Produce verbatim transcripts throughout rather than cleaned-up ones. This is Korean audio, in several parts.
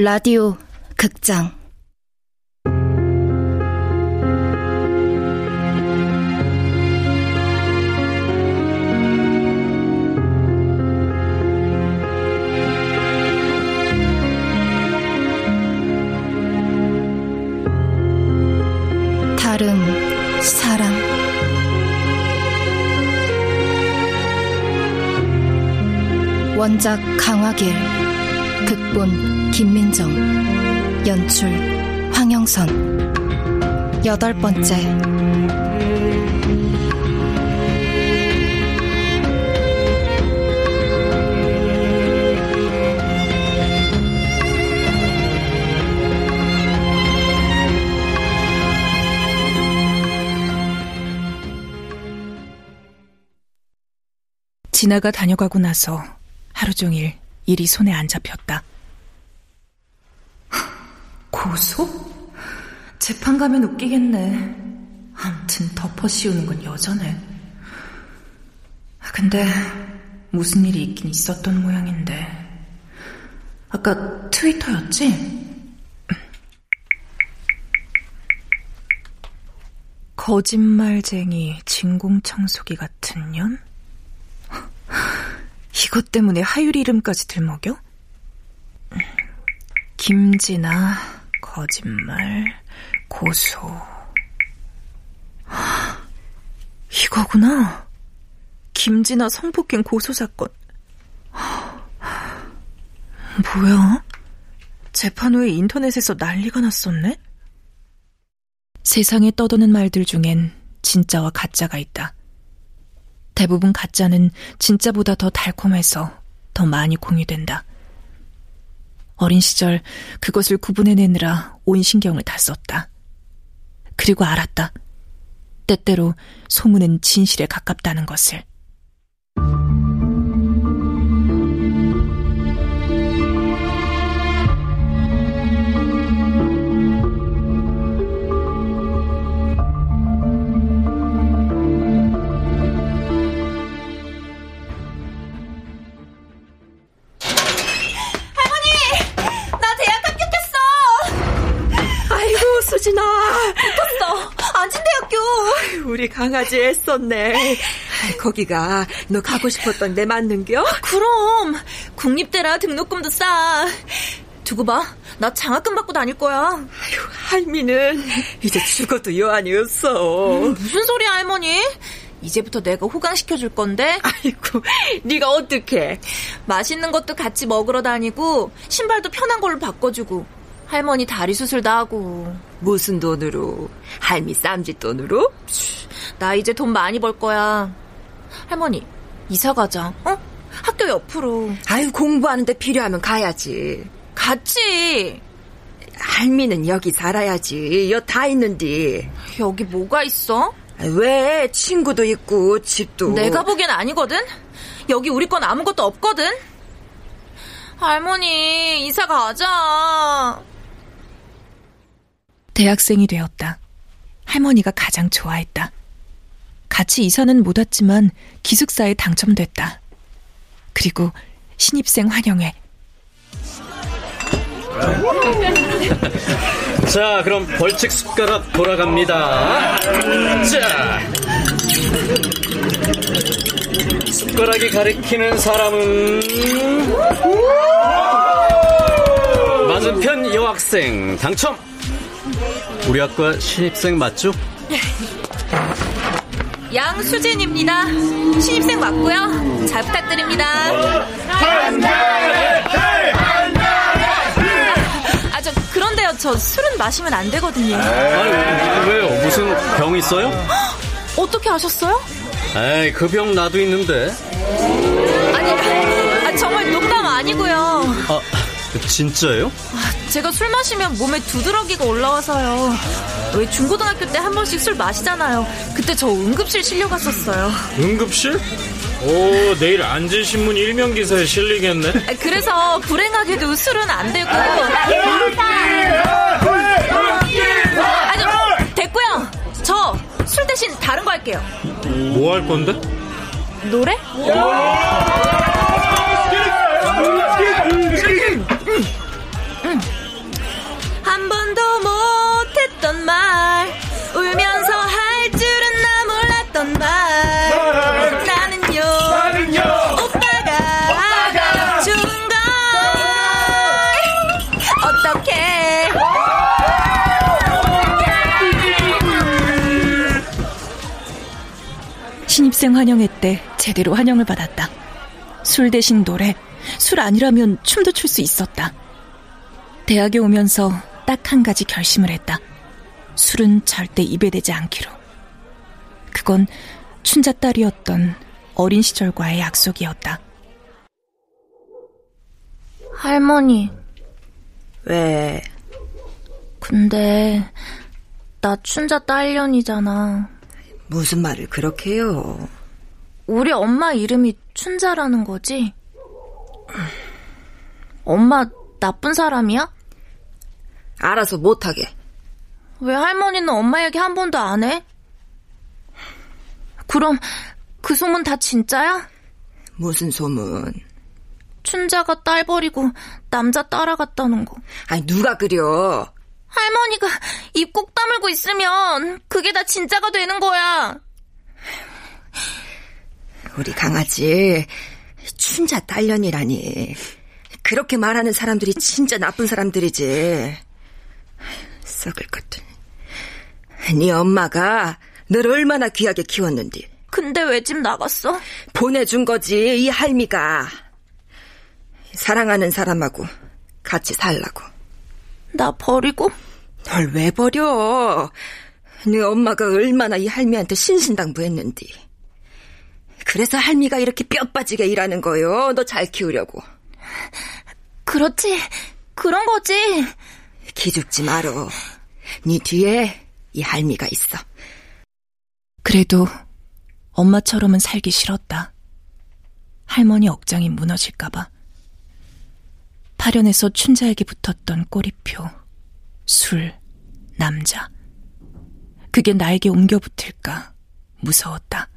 라디오 극장 다름 사랑. 원작 강화길, 극본 김민정, 연출 황영선. 여덟 번째. 진아가 다녀가고 나서 하루 종일 일이 손에 안 잡혔다. 고소? 재판 가면 웃기겠네. 아무튼 덮어씌우는 건 여전해. 근데 무슨 일이 있긴 있었던 모양인데. 아까 트위터였지? 거짓말쟁이 진공청소기 같은 년? 이것 때문에 하율 이름까지 들먹여? 김진아, 거짓말, 고소. 이거구나. 김진아 성폭행 고소 사건. 뭐야? 재판 후에 인터넷에서 난리가 났었네? 세상에 떠도는 말들 중엔 진짜와 가짜가 있다. 대부분 가짜는 진짜보다 더 달콤해서 더 많이 공유된다. 어린 시절 그것을 구분해내느라 온 신경을 다 썼다. 그리고 알았다. 때때로 소문은 진실에 가깝다는 것을. 수진아, 붙었어. 안진대학교. 우리 강아지 애썼네. 거기가 너 가고 싶었던 데 맞는겨? 그럼 국립대라 등록금도 싸. 두고 봐, 나 장학금 받고 다닐 거야. 아유, 할미는 이제 죽어도 여한이 없어. 음, 무슨 소리야 할머니. 이제부터 내가 호강시켜줄 건데. 아이고, 네가 어떡해. 맛있는 것도 같이 먹으러 다니고 신발도 편한 걸로 바꿔주고 할머니 다리 수술도 하고. 무슨 돈으로? 할미 쌈짓 돈으로? 나 이제 돈 많이 벌 거야. 할머니, 이사 가자. 어? 학교 옆으로. 아유, 공부하는데 필요하면 가야지. 같이. 할미는 여기 살아야지. 여 다 있는디. 여기 뭐가 있어? 왜? 친구도 있고 집도. 내가 보기엔 아니거든. 여기 우리 건 아무것도 없거든. 할머니, 이사 가자. 대학생이 되었다. 할머니가 가장 좋아했다. 같이 이사는 못 왔지만 기숙사에 당첨됐다. 그리고 신입생 환영회. 자, 그럼 벌칙 숟가락 돌아갑니다. 자, 숟가락이 가리키는 사람은 맞은편 여학생 당첨. 우리 학과 신입생 맞죠? 양수진입니다. 신입생 맞고요. 잘 부탁드립니다. 아, 저 그런데요, 저 술은 마시면 안 되거든요. 아니, 왜요? 무슨 병 있어요? 어떻게 아셨어요? 에이, 그 병 나도 있는데. 아니, 아, 정말 농담 아니고요. 아, 진짜예요? 제가 술 마시면 몸에 두드러기가 올라와서요. 왜 중고등학교 때 한 번씩 술 마시잖아요. 그때 저 응급실 실려갔었어요. 응급실? 오, 내일 안진신문 일면 기사에 실리겠네. 그래서 불행하게도 술은 안 되고. 아니, 됐고요. 저 술 대신 다른 거 할게요. 뭐 할 건데? 노래? 응. 학생 환영회 때 제대로 환영을 받았다. 술 대신 노래, 술 아니라면 춤도 출 수 있었다. 대학에 오면서 딱 한 가지 결심을 했다. 술은 절대 입에 대지 않기로. 그건 춘자딸이었던 어린 시절과의 약속이었다. 할머니. 왜? 근데 나 춘자딸년이잖아. 무슨 말을 그렇게 해요? 우리 엄마 이름이 춘자라는 거지? 엄마 나쁜 사람이야? 알아서 못하게. 왜 할머니는 엄마 얘기 한 번도 안 해? 그럼 그 소문 다 진짜야? 무슨 소문? 춘자가 딸 버리고 남자 따라갔다는 거. 아니 누가 그려? 할머니가 입 꼭 다물고 있으면 그게 다 진짜가 되는 거야. 우리 강아지 춘자 딸년이라니. 그렇게 말하는 사람들이 진짜 나쁜 사람들이지. 썩을 것들. 네 엄마가 널 얼마나 귀하게 키웠는데. 근데 왜 집 나갔어? 보내준 거지 이 할미가. 사랑하는 사람하고 같이 살라고. 나 버리고? 널 왜 버려? 네 엄마가 얼마나 이 할미한테 신신당부했는디. 그래서 할미가 이렇게 뼈 빠지게 일하는 거요. 너 잘 키우려고. 그렇지. 그런 거지. 기죽지 말어. 네 뒤에 이 할미가 있어. 그래도 엄마처럼은 살기 싫었다. 할머니 억장이 무너질까 봐. 파련에서 춘자에게 붙었던 꼬리표, 술, 남자. 그게 나에게 옮겨 붙을까 무서웠다.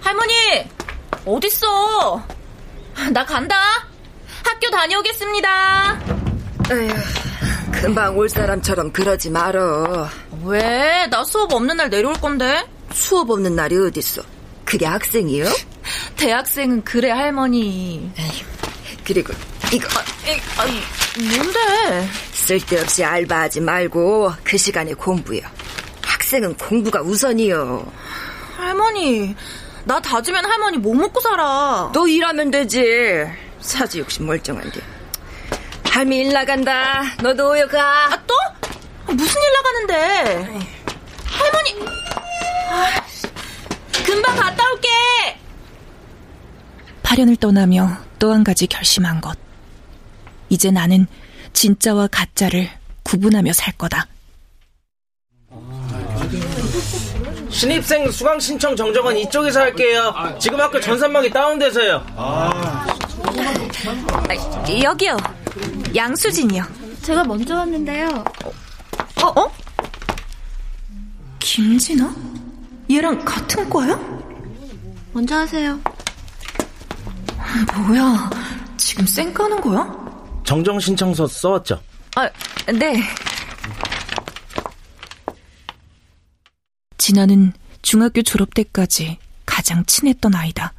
할머니! 어딨어? 나 간다. 학교 다녀오겠습니다. 에휴, 금방 올 사람처럼 그러지 말어. 왜? 나 수업 없는 날 내려올 건데. 수업 없는 날이 어딨어? 그게 학생이요? 대학생은 그래 할머니. 에이, 그리고 이거 아, 에이, 아니, 뭔데? 쓸데없이 알바하지 말고 그 시간에 공부요. 학생은 공부가 우선이요. 할머니, 나 다지면 할머니 뭐 먹고 살아. 너 일하면 되지. 사지 욕심 멀쩡한 게. 할미 일 나간다. 너도 오여 가. 아, 또? 무슨 일 나가는데? 에이. 할머니. 아, 금방 갔다 올게. 파련을 떠나며 또 한 가지 결심한 것. 이제 나는 진짜와 가짜를 구분하며 살 거다. 신입생 수강 신청 정정은 이쪽에서 할게요. 지금 학교 전산망이 다운돼서요. 아, 여기요. 양수진이요. 제가 먼저 왔는데요. 어? 어? 김진아? 얘랑 같은 과야? 먼저 하세요. 뭐야, 지금 쌩 까는 거야? 정정 신청서 써왔죠? 아, 네. 진아는 중학교 졸업 때까지 가장 친했던 아이다.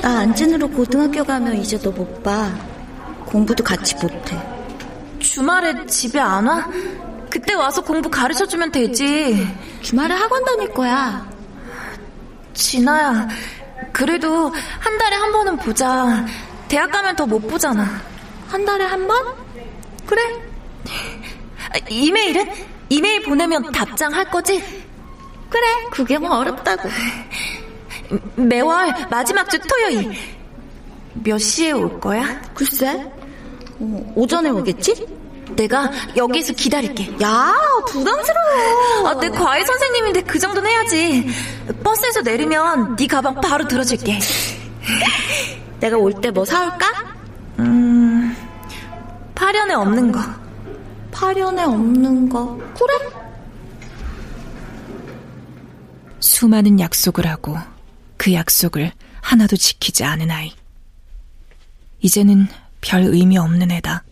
나 안진으로 고등학교 가면 이제 너 못 봐. 공부도 같이 못해. 주말에 집에 안 와? 그때 와서 공부 가르쳐주면 되지. 주말에 학원 다닐 거야. 진아야, 그래도 한 달에 한 번은 보자. 대학 가면 더 못 보잖아. 한 달에 한 번? 그래. 이메일은? 이메일 보내면 답장할 거지? 그래, 그게 뭐 어렵다고. 매월 마지막 주 토요일. 몇 시에 올 거야? 글쎄, 오전에 오겠지? 내가 여기서 기다릴게. 야, 부담스러워. 아, 내 과외 선생님인데 그 정도는 해야지. 버스에서 내리면 네 가방 바로 들어줄게. 내가 올 때 뭐 사올까? 음... 파련에 없는 거. 파련에 없는 거. 그래? 수많은 약속을 하고 그 약속을 하나도 지키지 않은 아이. 이제는 별 의미 없는 애다.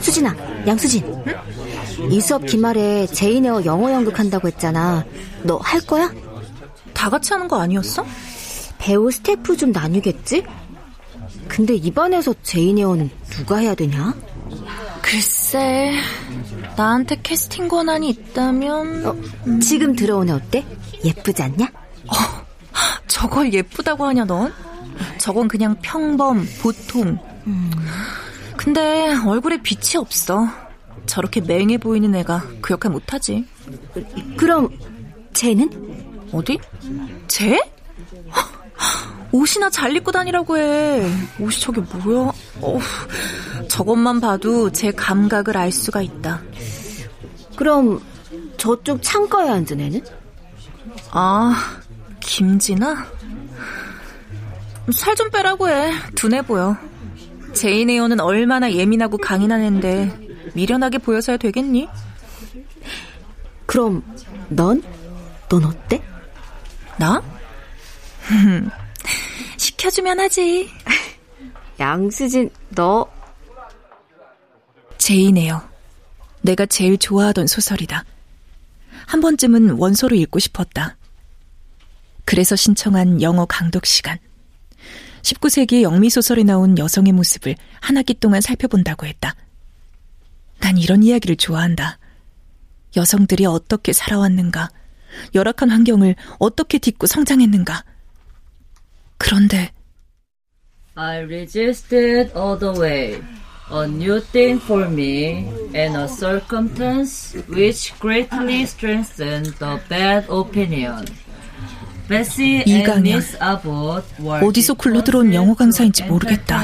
수진아, 양수진. 응? 이 수업 기말에 제인 에어 영어 연극한다고 했잖아. 너 할 거야? 다 같이 하는 거 아니었어? 배우 스태프 좀 나뉘겠지? 근데 이 반에서 제인 에어는 누가 해야 되냐? 글쎄, 나한테 캐스팅 권한이 있다면... 어, 음... 지금 들어온 애 어때? 예쁘지 않냐? 어, 저걸 예쁘다고 하냐 넌? 저건 그냥 평범, 보통. 음... 근데 얼굴에 빛이 없어. 저렇게 맹해 보이는 애가 그 역할 못하지. 그럼 쟤는? 어디? 쟤? 옷이나 잘 입고 다니라고 해. 옷이 저게 뭐야? 어, 저것만 봐도 제 감각을 알 수가 있다. 그럼 저쪽 창가에 앉은 애는? 아, 김진아? 살 좀 빼라고 해. 둔해 보여. 제인 에어는 얼마나 예민하고 강인한 앤데 미련하게 보여서야 되겠니? 그럼 넌? 넌 어때? 나? 시켜주면 하지. 양수진, 너. 제인 에어. 내가 제일 좋아하던 소설이다. 한 번쯤은 원서로 읽고 싶었다. 그래서 신청한 영어 강독 시간. 십구 세기 영미소설에 나온 여성의 모습을 한 학기 동안 살펴본다고 했다. 난 이런 이야기를 좋아한다. 여성들이 어떻게 살아왔는가, 열악한 환경을 어떻게 딛고 성장했는가. 그런데 I resisted all the way. A new thing for me and a circumstance which greatly strengthened the bad opinion. 이 강연, 어디서 굴러들어온 영어 강사인지 모르겠다.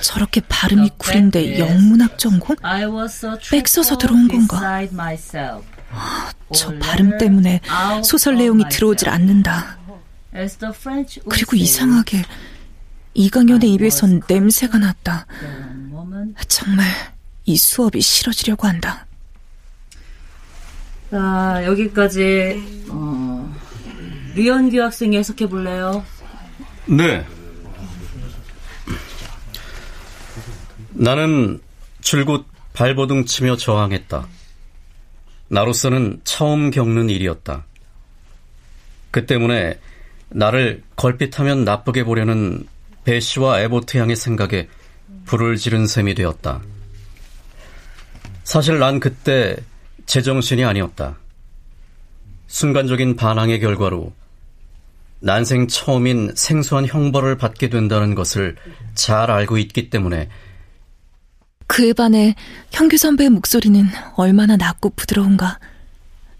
저렇게 발음이 구린데 영문학 전공? 빽서서 들어온 건가? 저 발음 때문에 소설 내용이 들어오질 않는다. 그리고 이상하게 이 강연의 입에선 냄새가 났다. 정말 이 수업이 싫어지려고 한다. 자, 여기까지... 어... 류현규 학생이 해석해 볼래요? 네. 나는 줄곧 발버둥 치며 저항했다. 나로서는 처음 겪는 일이었다. 그 때문에 나를 걸핏하면 나쁘게 보려는 배시와 에보트 양의 생각에 불을 지른 셈이 되었다. 사실 난 그때 제정신이 아니었다. 순간적인 반항의 결과로 난생 처음인 생소한 형벌을 받게 된다는 것을 잘 알고 있기 때문에. 그에 반해 현규 선배의 목소리는 얼마나 낮고 부드러운가.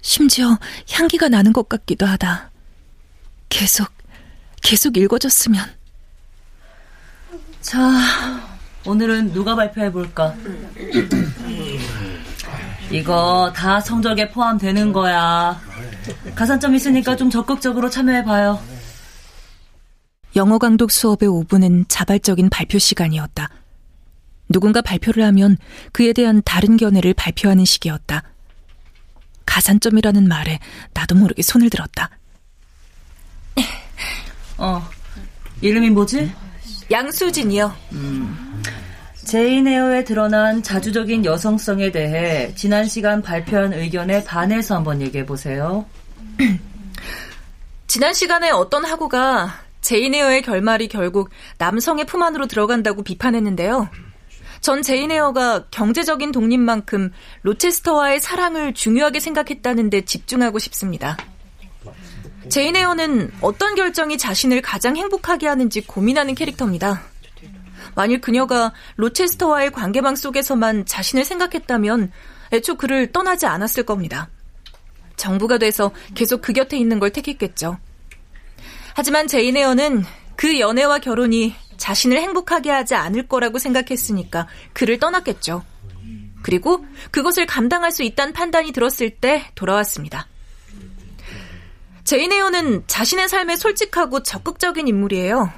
심지어 향기가 나는 것 같기도 하다. 계속, 계속 읽어줬으면. 자, 오늘은 누가 발표해볼까? 이거 다 성적에 포함되는 거야. 가산점 있으니까 좀 적극적으로 참여해봐요. 영어 강독 수업의 오 분은 자발적인 발표 시간이었다. 누군가 발표를 하면 그에 대한 다른 견해를 발표하는 시기였다. 가산점이라는 말에 나도 모르게 손을 들었다. 어, 이름이 뭐지? 양수진이요. 음. 제인 에어에 드러난 자주적인 여성성에 대해 지난 시간 발표한 의견에 반해서 한번 얘기해보세요. 지난 시간에 어떤 학우가 제인 에어의 결말이 결국 남성의 품 안으로 들어간다고 비판했는데요. 전 제인 에어가 경제적인 독립만큼 로체스터와의 사랑을 중요하게 생각했다는 데 집중하고 싶습니다. 제인 에어는 어떤 결정이 자신을 가장 행복하게 하는지 고민하는 캐릭터입니다. 만일 그녀가 로체스터와의 관계망 속에서만 자신을 생각했다면 애초 그를 떠나지 않았을 겁니다. 정부가 돼서 계속 그 곁에 있는 걸 택했겠죠. 하지만 제인 에어는 그 연애와 결혼이 자신을 행복하게 하지 않을 거라고 생각했으니까 그를 떠났겠죠. 그리고 그것을 감당할 수 있다는 판단이 들었을 때 돌아왔습니다. 제인 에어는 자신의 삶에 솔직하고 적극적인 인물이에요.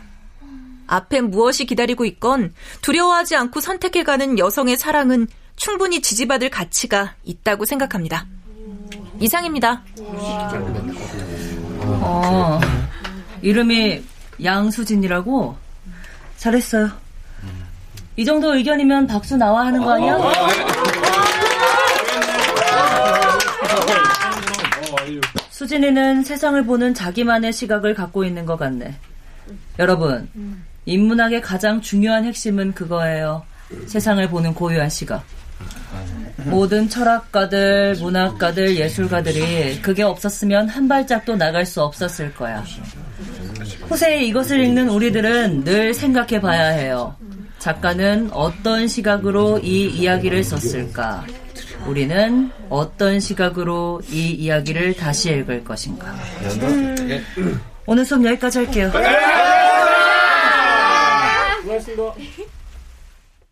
앞에 무엇이 기다리고 있건 두려워하지 않고 선택해가는 여성의 사랑은 충분히 지지받을 가치가 있다고 생각합니다. 이상입니다. 어, 이름이 양수진이라고? 잘했어요. 이 정도 의견이면 박수 나와 하는 거 아니야? 수진이는 세상을 보는 자기만의 시각을 갖고 있는 것 같네. 여러분, 인문학의 가장 중요한 핵심은 그거예요. 세상을 보는 고유한 시각. 모든 철학가들, 문학가들, 예술가들이 그게 없었으면 한 발짝도 나갈 수 없었을 거야. 호세의 이것을 읽는 우리들은 늘 생각해봐야 해요. 작가는 어떤 시각으로 이 이야기를 썼을까? 우리는 어떤 시각으로 이 이야기를 다시 읽을 것인가? 음. 오늘 수업 여기까지 할게요.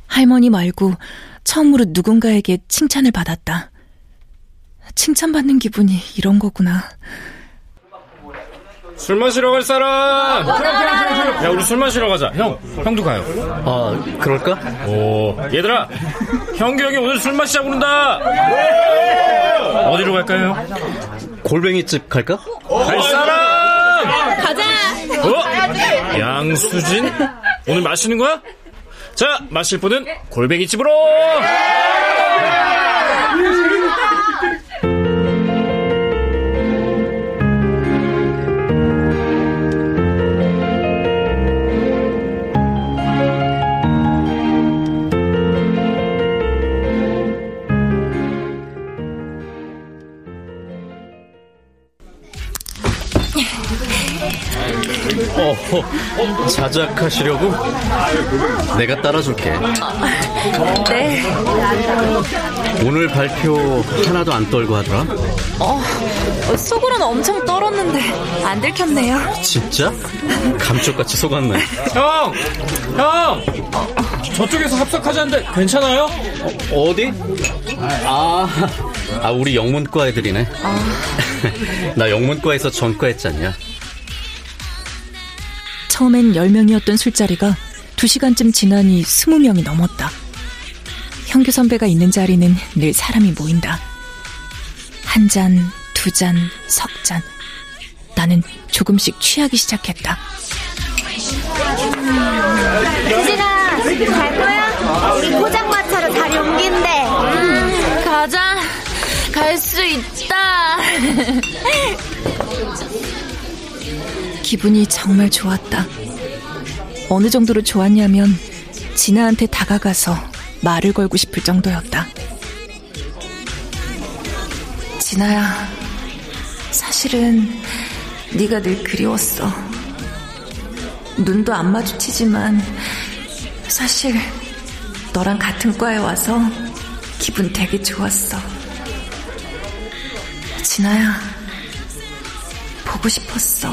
할머니 말고 처음으로 누군가에게 칭찬을 받았다. 칭찬받는 기분이 이런 거구나. 술 마시러 갈 사람! 야, 우리 술 마시러 가자. 형, 형도 가요. 아, 그럴까? 오, 얘들아, 형규 형이 오늘 술 마시자고 그런다. 어디로 갈까요? 골뱅이집 갈까? 갈 사람! 가자! 어? 양수진? 오늘 마시는 거야? 자, 마실 분은 골뱅이집으로! 어허, 자작하시려고? 내가 따라줄게. 네. 오늘 발표 하나도 안 떨고 하더라? 어, 속으로는 엄청 떨었는데 안 들켰네요. 진짜? 감쪽같이 속았네. 형! 형! 저쪽에서 합석하자는데 괜찮아요? 어, 어디? 아, 아 우리 영문과 애들이네. 아. 나 영문과에서 전과 했잖냐. 처음엔 열 명이었던 술자리가 두 시간쯤 지나니 스무 명이 넘었다. 형규 선배가 있는 자리는 늘 사람이 모인다. 한 잔, 두 잔, 석 잔. 나는 조금씩 취하기 시작했다. 유진아, 갈 거야? 우리 포장마차로 자리 옮긴대. 음, 가자. 갈 수 있다. 기분이 정말 좋았다. 어느 정도로 좋았냐면 진아한테 다가가서 말을 걸고 싶을 정도였다. 진아야, 사실은 네가 늘 그리웠어. 눈도 안 마주치지만 사실 너랑 같은 과에 와서 기분 되게 좋았어. 진아야, 보고 싶었어.